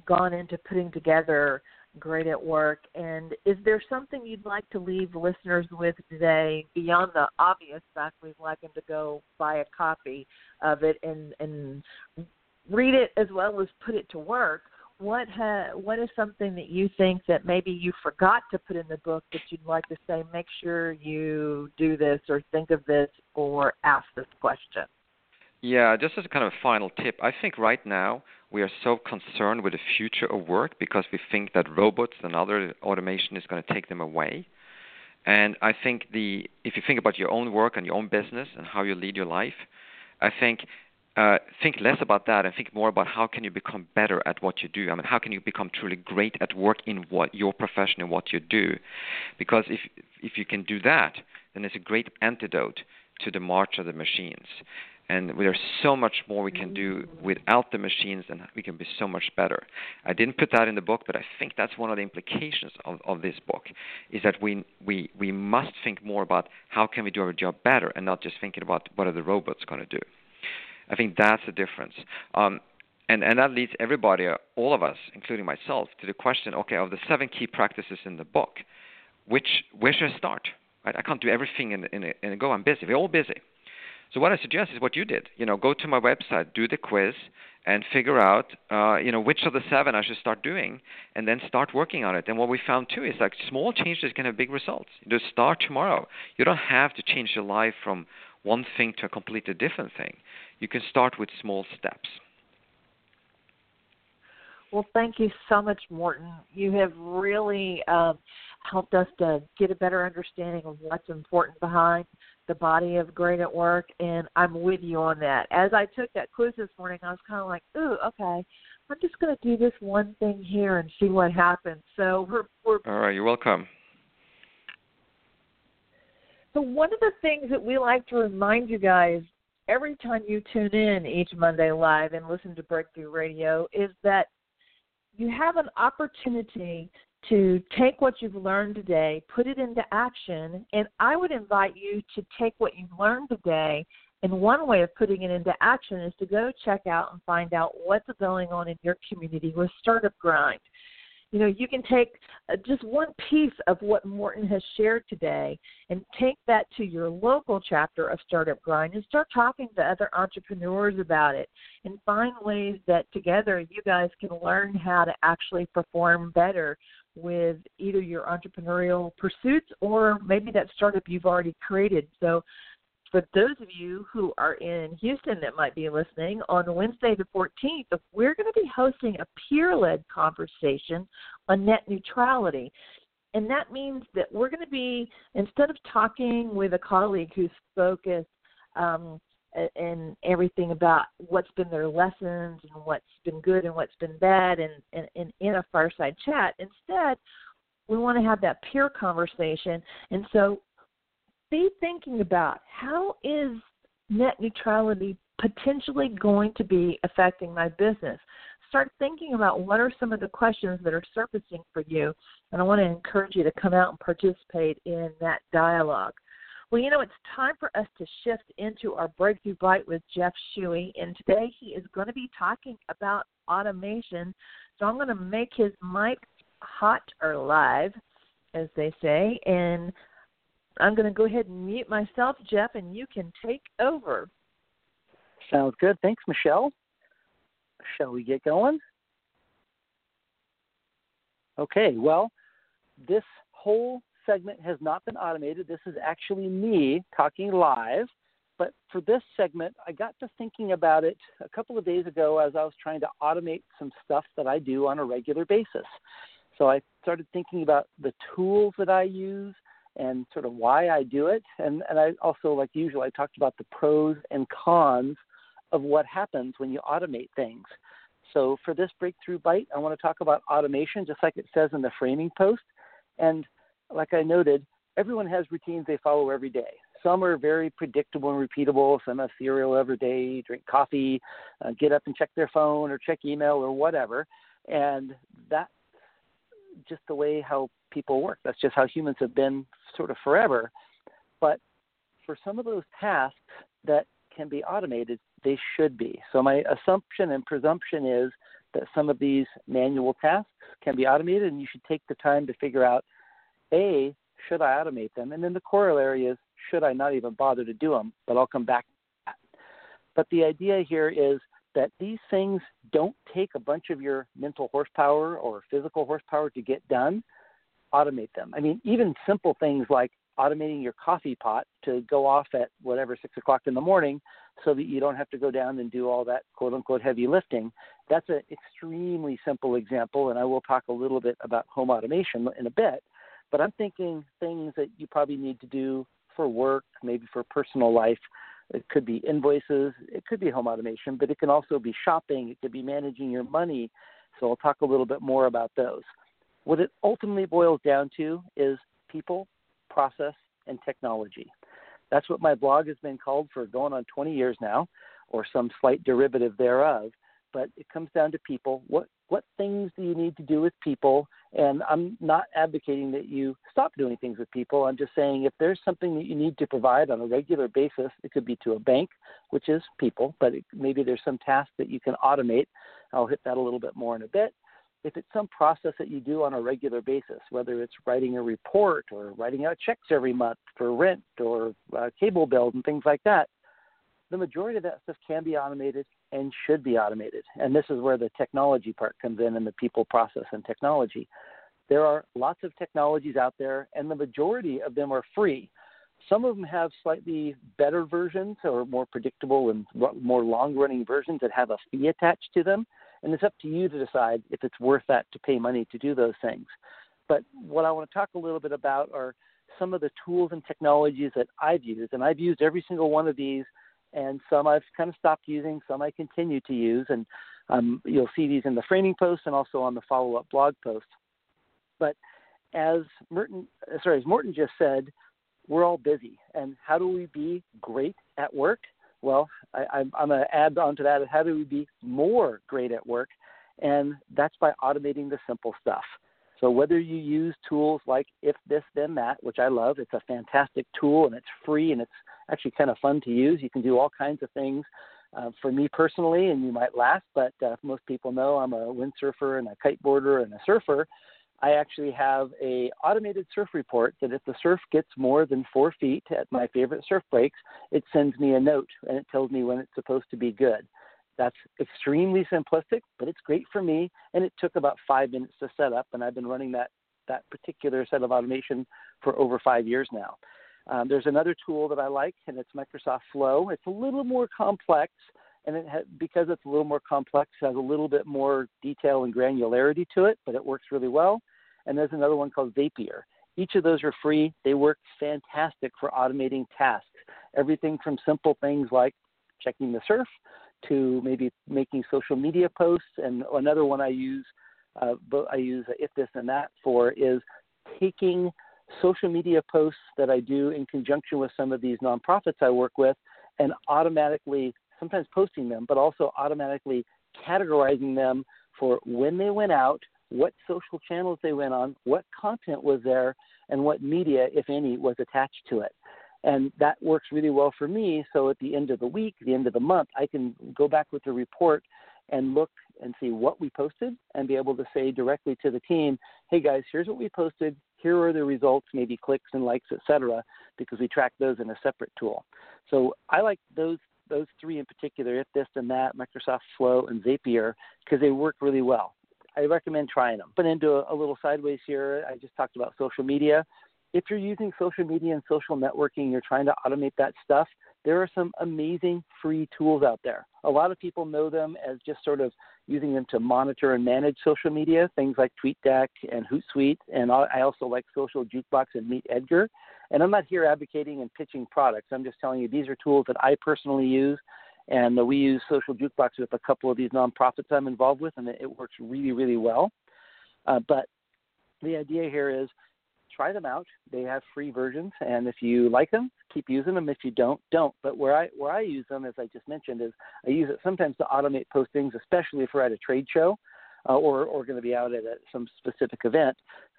gone into putting together Great at Work. And is there something you'd like to leave listeners with today beyond the obvious fact we'd like them to go buy a copy of it and read it as well as put it to work? What is something that you think that maybe you forgot to put in the book that you'd like to say, make sure you do this or think of this or ask this question? Yeah, just as kind of a final tip, I think right now we are so concerned with the future of work because we think that robots and other automation is going to take them away. And I think if you think about your own work and your own business and how you lead your life, I think think less about that and think more about how can you become better at what you do. I mean, how can you become truly great at work in what your profession and what you do? Because if you can do that, then it's a great antidote to the march of the machines. And there's so much more we can do without the machines, and we can be so much better. I didn't put that in the book, but I think that's one of the implications of this book, is that we must think more about how can we do our job better and not just thinking about what are the robots going to do. I think that's the difference. And that leads everybody, all of us, including myself, to the question, okay, of the 7 key practices in the book, where should I start? Right? I can't do everything in a go. I'm busy. We're all busy. So what I suggest is what you did. You know, go to my website, do the quiz, and figure out, which of the 7 I should start doing, and then start working on it. And what we found too is like small changes can have big results. Just start tomorrow. You don't have to change your life from one thing to a completely different thing. You can start with small steps. Well, thank you so much, Morten. You have really helped us to get a better understanding of what's important behind the body of Great at Work, and I'm with you on that. As I took that quiz this morning, I was kind of like, ooh, okay, I'm just going to do this one thing here and see what happens. So we're all right, you're welcome. So one of the things that we like to remind you guys every time you tune in each Monday live and listen to Breakthrough Radio is that you have an opportunity to take what you've learned today, put it into action, and I would invite you to take what you've learned today, and one way of putting it into action is to go check out and find out what's going on in your community with Startup Grind. You know, you can take just one piece of what Morten has shared today and take that to your local chapter of Startup Grind and start talking to other entrepreneurs about it and find ways that together you guys can learn how to actually perform better with either your entrepreneurial pursuits or maybe that startup you've already created. So for those of you who are in Houston that might be listening, on Wednesday the 14th, we're going to be hosting a peer-led conversation on net neutrality. And that means that we're going to be, instead of talking with a colleague who's focused and everything about what's been their lessons and what's been good and what's been bad and in a fireside chat, instead we want to have that peer conversation. And so be thinking about how is net neutrality potentially going to be affecting my business. Start thinking about what are some of the questions that are surfacing for you, and I want to encourage you to come out and participate in that dialogue. Well, you know, it's time for us to shift into our Breakthrough Bite with Jeff Shuey, and today he is going to be talking about automation, so I'm going to make his mic hot or live, as they say, and I'm going to go ahead and mute myself, Jeff, and you can take over. Sounds good. Thanks, Michelle. Shall we get going? Okay, well, this whole segment has not been automated. This is actually me talking live. But for this segment, I got to thinking about it a couple of days ago as I was trying to automate some stuff that I do on a regular basis. So I started thinking about the tools that I use and sort of why I do it. And I also, like usual, I talked about the pros and cons of what happens when you automate things. So for this Breakthrough Bite, I want to talk about automation, just like it says in the framing post. And like I noted, everyone has routines they follow every day. Some are very predictable and repeatable. Some have cereal every day, drink coffee, get up and check their phone or check email or whatever. And that's just the way how people work. That's just how humans have been sort of forever. But for some of those tasks that can be automated, they should be. So my assumption and presumption is that some of these manual tasks can be automated, and you should take the time to figure out, A, should I automate them? And then the corollary is, should I not even bother to do them? But I'll come back to that. But the idea here is that these things don't take a bunch of your mental horsepower or physical horsepower to get done. Automate them. I mean, even simple things like automating your coffee pot to go off at whatever, 6 o'clock in the morning, so that you don't have to go down and do all that quote-unquote heavy lifting. That's an extremely simple example, and I will talk a little bit about home automation in a bit. But I'm thinking things that you probably need to do for work, maybe for personal life, It could be invoices, it could be home automation, but it can also be shopping, it could be managing your money. So I'll talk a little bit more about those. What it ultimately boils down to is people, process, and technology. That's what my blog has been called for going on 20 years now, or some slight derivative thereof. But it comes down to people. What things do you need to do with people? And I'm not advocating that you stop doing things with people. I'm just saying if there's something that you need to provide on a regular basis, it could be to a bank, which is people, but maybe there's some task that you can automate. I'll hit that a little bit more in a bit. If it's some process that you do on a regular basis, whether it's writing a report or writing out checks every month for rent or cable bills and things like that, the majority of that stuff can be automated and should be automated. And this is where the technology part comes in and the people, process, and technology. There are lots of technologies out there, and the majority of them are free. Some of them have slightly better versions or more predictable and more long-running versions that have a fee attached to them. And it's up to you to decide if it's worth that to pay money to do those things. But what I want to talk a little bit about are some of the tools and technologies that I've used. And I've used every single one of these, and some I've kind of stopped using, some I continue to use. And you'll see these in the framing post and also on the follow-up blog post. But as Morten just said, we're all busy. And how do we be great at work? Well, I'm going to add on to that. How do we be more great at work? And that's by automating the simple stuff. So whether you use tools like If This Then That, which I love, it's a fantastic tool and it's free and it's actually kind of fun to use. You can do all kinds of things. For me personally, and you might laugh, but most people know I'm a windsurfer and a kiteboarder and a surfer. I actually have an automated surf report that if the surf gets more than 4 feet at my favorite surf breaks, it sends me a note and it tells me when it's supposed to be good. That's extremely simplistic, but it's great for me. And it took about 5 minutes to set up, and I've been running that particular set of automation for over 5 years now. There's another tool that I like, and it's Microsoft Flow. It's a little more complex, and because it's a little more complex, it has a little bit more detail and granularity to it, but it works really well. And there's another one called Zapier. Each of those are free. They work fantastic for automating tasks, everything from simple things like checking the surf to maybe making social media posts. And another one I use If This and That for is taking social media posts that I do in conjunction with some of these nonprofits I work with and automatically sometimes posting them, but also automatically categorizing them for when they went out, what social channels they went on, what content was there, and what media, if any, was attached to it. And that works really well for me. So at the end of the week, the end of the month, I can go back with the report and look and see what we posted and be able to say directly to the team, hey, guys, here's what we posted. Here are the results, maybe clicks and likes, et cetera, because we track those in a separate tool. So I like those three in particular, If This and That, Microsoft Flow, and Zapier, because they work really well. I recommend trying them. But into a little sideways here, I just talked about social media. If you're using social media and social networking, you're trying to automate that stuff, there are some amazing free tools out there. A lot of people know them as just sort of using them to monitor and manage social media, things like TweetDeck and Hootsuite, and I also like Social Jukebox and Meet Edgar. And I'm not here advocating and pitching products. I'm just telling you these are tools that I personally use, and we use Social Jukebox with a couple of these nonprofits I'm involved with, and it works really, really well. But the idea here is try them out. They have free versions, and if you like them, keep using them. If you don't, don't. But where I use them, as I just mentioned, is I use it sometimes to automate postings, especially if we're at a trade show or going to be out at some specific event.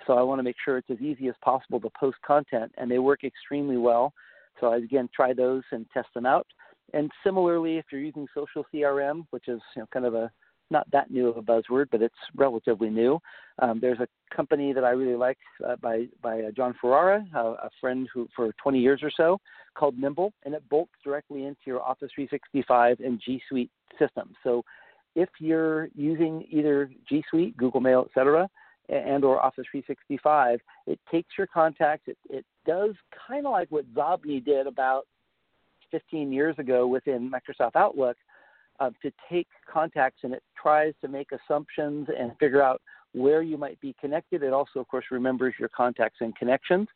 So I want to make sure it's as easy as possible to post content, and they work extremely well. So I, again, try those and test them out. And similarly, if you're using social CRM, which is kind of a not that new of a buzzword, but it's relatively new. There's a company that I really like by John Ferrara, a friend who for 20 years or so, called Nimble, and it bolts directly into your Office 365 and G Suite system. So if you're using either G Suite, Google Mail, et cetera, and or Office 365, it takes your contacts. It does kind of like what Zobni did about 15 years ago within Microsoft Outlook, to take contacts, and it tries to make assumptions and figure out where you might be connected. It also, of course, remembers your contacts and connections.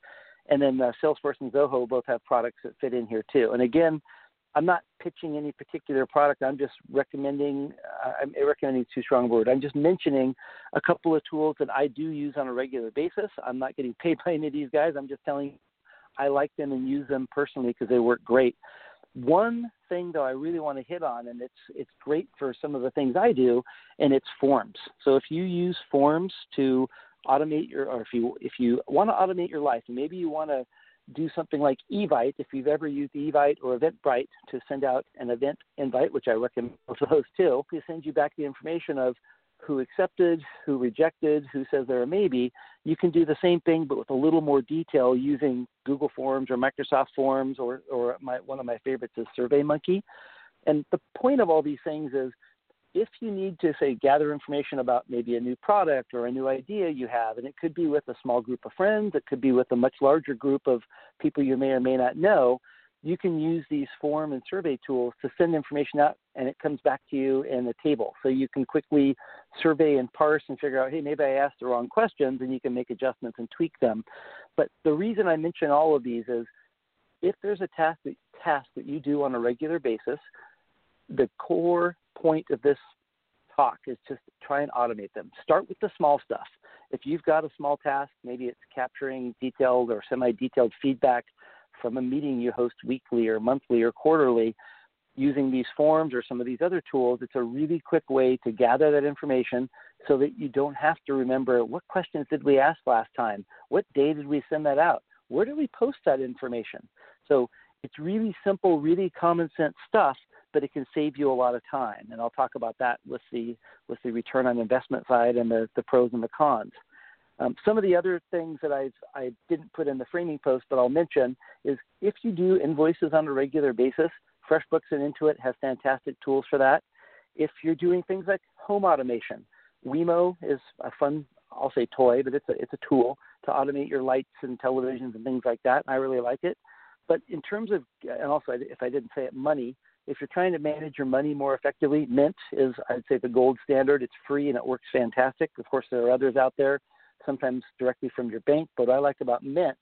And then Salesforce and Zoho both have products that fit in here too. And again, I'm not pitching any particular product. I'm just recommending, recommending too strong a word. I'm just mentioning a couple of tools that I do use on a regular basis. I'm not getting paid by any of these guys. I'm just telling you I like them and use them personally because they work great. One thing, though, I really want to hit on, and it's great for some of the things I do, and it's forms. So if you use forms to automate your, or if you want to automate your life, maybe you want to do something like Evite, if you've ever used Evite or Eventbrite to send out an event invite, which I recommend for those too, to send you back the information of who accepted, who rejected, who says they're a maybe. You can do the same thing, but with a little more detail using Google Forms or Microsoft Forms, or one of my favorites is SurveyMonkey. And the point of all these things is, if you need to, say, gather information about maybe a new product or a new idea you have, and it could be with a small group of friends, it could be with a much larger group of people you may or may not know, you can use these form and survey tools to send information out, and it comes back to you in a table. So you can quickly survey and parse and figure out, hey, maybe I asked the wrong questions, and you can make adjustments and tweak them. But the reason I mention all of these is if there's a task that you do on a regular basis, the core point of this talk is just try and automate them. Start with the small stuff. If you've got a small task, maybe it's capturing detailed or semi-detailed feedback from a meeting you host weekly or monthly or quarterly, using these forms or some of these other tools, it's a really quick way to gather that information so that you don't have to remember what questions did we ask last time? What day did we send that out? Where did we post that information? So it's really simple, really common sense stuff, but it can save you a lot of time. And I'll talk about that with the return on investment side and the pros and the cons. Some of the other things that I didn't put in the framing post, but I'll mention, is if you do invoices on a regular basis, FreshBooks and Intuit has fantastic tools for that. If you're doing things like home automation, Wemo is a fun, I'll say toy, but it's a tool to automate your lights and televisions and things like that. I really like it. But in terms of, and also if I didn't say it, money, if you're trying to manage your money more effectively, Mint is, I'd say, the gold standard. It's free and it works fantastic. Of course, there are others out there, sometimes directly from your bank. But what I like about Mint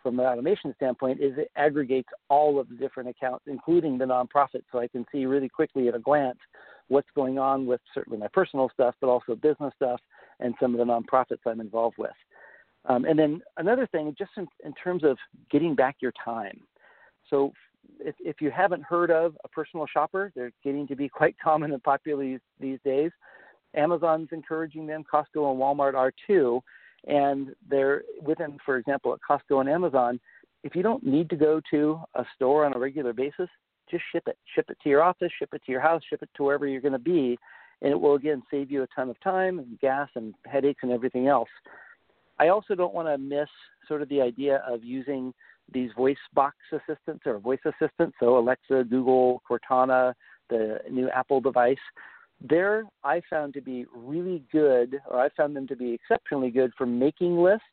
from an automation standpoint is it aggregates all of the different accounts, including the nonprofit. So I can see really quickly at a glance what's going on with certainly my personal stuff, but also business stuff and some of the nonprofits I'm involved with. And then another thing, just in terms of getting back your time. So if you haven't heard of a personal shopper, they're getting to be quite common and popular these days. Amazon's encouraging them. Costco and Walmart are too. And they're within, for example, at Costco and Amazon, if you don't need to go to a store on a regular basis, just ship it. Ship it to your office, ship it to your house, ship it to wherever you're going to be. And it will, again, save you a ton of time and gas and headaches and everything else. I also don't want to miss sort of the idea of using these voice box assistants or voice assistants. So Alexa, Google, Cortana, the new Apple device. They're, I found to be really good, or I found them to be exceptionally good for making lists.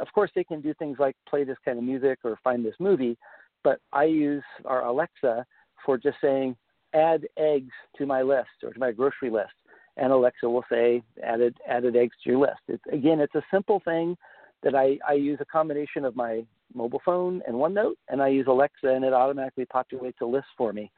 Of course, they can do things like play this kind of music or find this movie, but I use our Alexa for just saying, add eggs to my list or to my grocery list. And Alexa will say, added eggs to your list. It's a simple thing that I use a combination of my mobile phone and OneNote, and I use Alexa, and it automatically populates a list for me.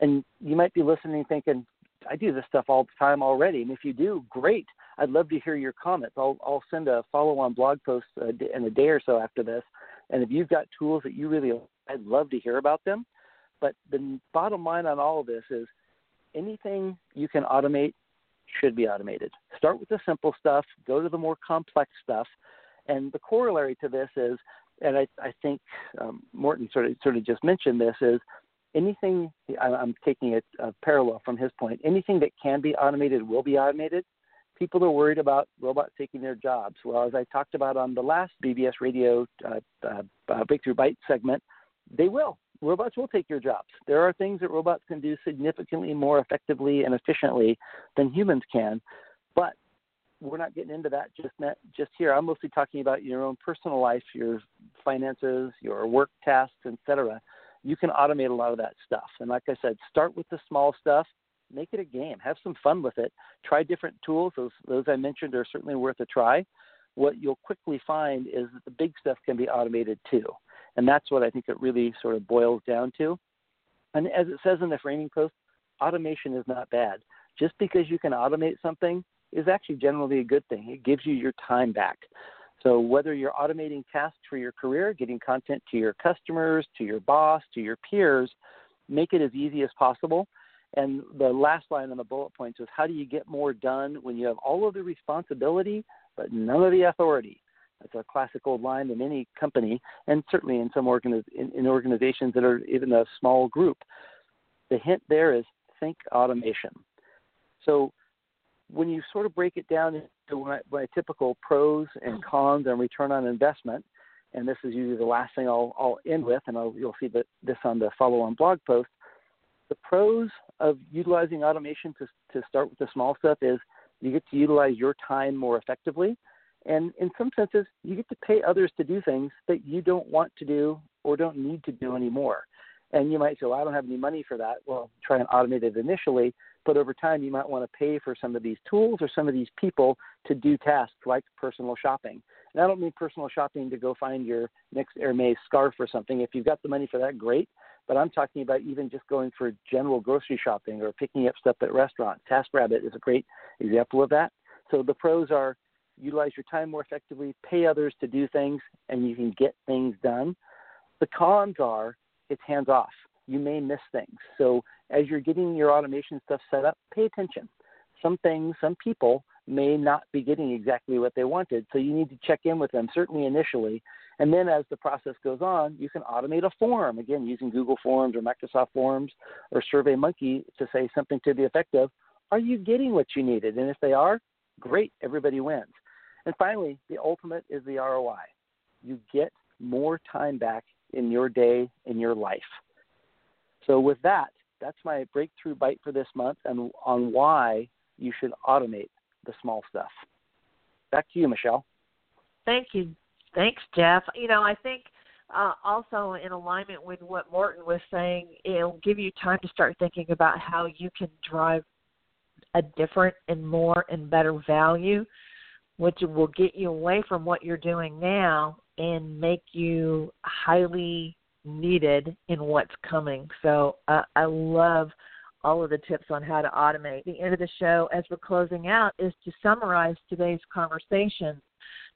And you might be listening thinking, I do this stuff all the time already. And if you do, great. I'd love to hear your comments. I'll send a follow-on blog post in a day or so after this. And if you've got tools that you really like, I'd love to hear about them. But the bottom line on all of this is anything you can automate should be automated. Start with the simple stuff, go to the more complex stuff. And the corollary to this is, and I think Morten sort of just mentioned this, is anything, I'm taking a parallel from his point, anything that can be automated will be automated. People are worried about robots taking their jobs. Well, as I talked about on the last BBS radio Breakthrough Byte segment, they will. Robots will take your jobs. There are things that robots can do significantly more effectively and efficiently than humans can, but we're not getting into that just here. I'm mostly talking about your own personal life, your finances, your work tasks, etc. You can automate a lot of that stuff. And like I said, start with the small stuff. Make it a game. Have some fun with it. Try different tools. Those I mentioned are certainly worth a try. What you'll quickly find is that the big stuff can be automated too. And that's what I think it really sort of boils down to. And as it says in the framing post, automation is not bad. Just because you can automate something is actually generally a good thing. It gives you your time back. So whether you're automating tasks for your career, getting content to your customers, to your boss, to your peers, make it as easy as possible. And the last line on the bullet points is, how do you get more done when you have all of the responsibility but none of the authority? That's a classic old line in any company, and certainly in some organizations that are even a small group. The hint there is, think automation. So when you sort of break it down into my typical pros and cons and return on investment, and this is usually the last thing I'll end with, and you'll see this on the follow-on blog post, the pros of utilizing automation to start with the small stuff is you get to utilize your time more effectively, and in some senses, you get to pay others to do things that you don't want to do or don't need to do anymore. And you might say, well, I don't have any money for that. Well, try and automate it initially, but over time you might want to pay for some of these tools or some of these people to do tasks like personal shopping. And I don't mean personal shopping to go find your next Hermes scarf or something. If you've got the money for that, great. But I'm talking about even just going for general grocery shopping or picking up stuff at restaurants. TaskRabbit is a great example of that. So the pros are utilize your time more effectively, pay others to do things, and you can get things done. The cons are, it's hands-off. You may miss things. So as you're getting your automation stuff set up, pay attention. Some things, some people may not be getting exactly what they wanted, so you need to check in with them, certainly initially. And then as the process goes on, you can automate a form, again, using Google Forms or Microsoft Forms or SurveyMonkey to say something to the effect of, are you getting what you needed? And if they are, great, everybody wins. And finally, the ultimate is the ROI. You get more time back in your day, in your life. So with that, that's my breakthrough bite for this month and on why you should automate the small stuff. Back to you, Michele. Thank you. Thanks, Jeff. You know, I think also in alignment with what Morten was saying, it'll give you time to start thinking about how you can drive a different and more and better value, which will get you away from what you're doing now and make you highly needed in what's coming. So I love all of the tips on how to automate. The end of the show, as we're closing out, is to summarize today's conversation.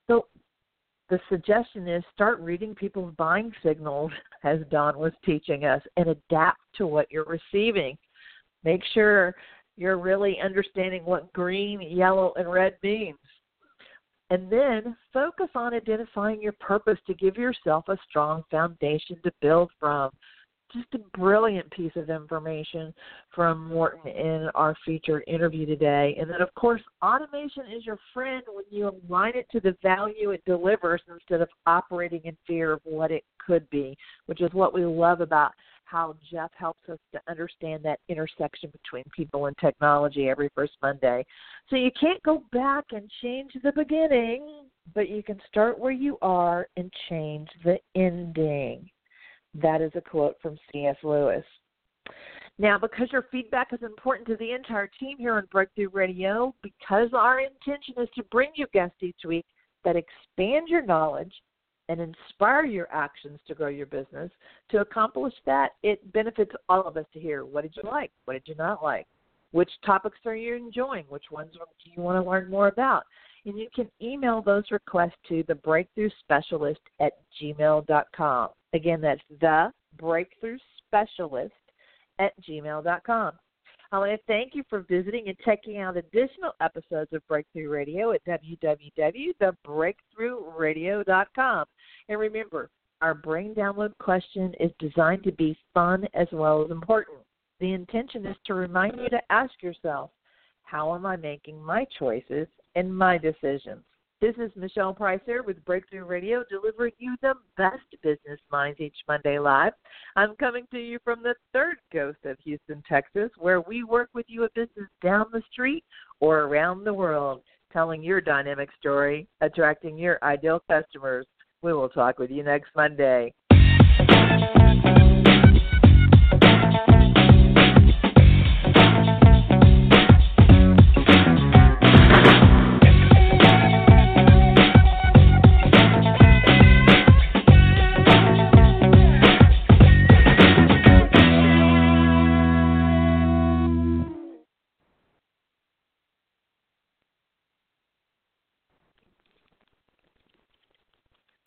So the suggestion is start reading people's buying signals, as Dawn was teaching us, and adapt to what you're receiving. Make sure you're really understanding what green, yellow, and red means. And then focus on identifying your purpose to give yourself a strong foundation to build from. Just a brilliant piece of information from Morten in our featured interview today. And then, of course, automation is your friend when you align it to the value it delivers instead of operating in fear of what it could be, which is what we love about how Jeff helps us to understand that intersection between people and technology every first Monday. So you can't go back and change the beginning, but you can start where you are and change the ending. That is a quote from C.S. Lewis. Now, because your feedback is important to the entire team here on Breakthrough Radio, because our intention is to bring you guests each week that expand your knowledge and inspire your actions to grow your business, to accomplish that, it benefits all of us to hear, what did you like? What did you not like? Which topics are you enjoying? Which ones do you want to learn more about? And you can email those requests to thebreakthroughspecialist@gmail.com. Again, that's thebreakthroughspecialist@gmail.com. I want to thank you for visiting and checking out additional episodes of Breakthrough Radio at www.TheBreakthroughRadio.com. And remember, our brain download question is designed to be fun as well as important. The intention is to remind you to ask yourself, how am I making my choices and my decisions? This is Michele Price here with Breakthrough Radio, delivering you the best business minds each Monday live. I'm coming to you from the third coast of Houston, Texas, where we work with you a business down the street or around the world, telling your dynamic story, attracting your ideal customers. We will talk with you next Monday.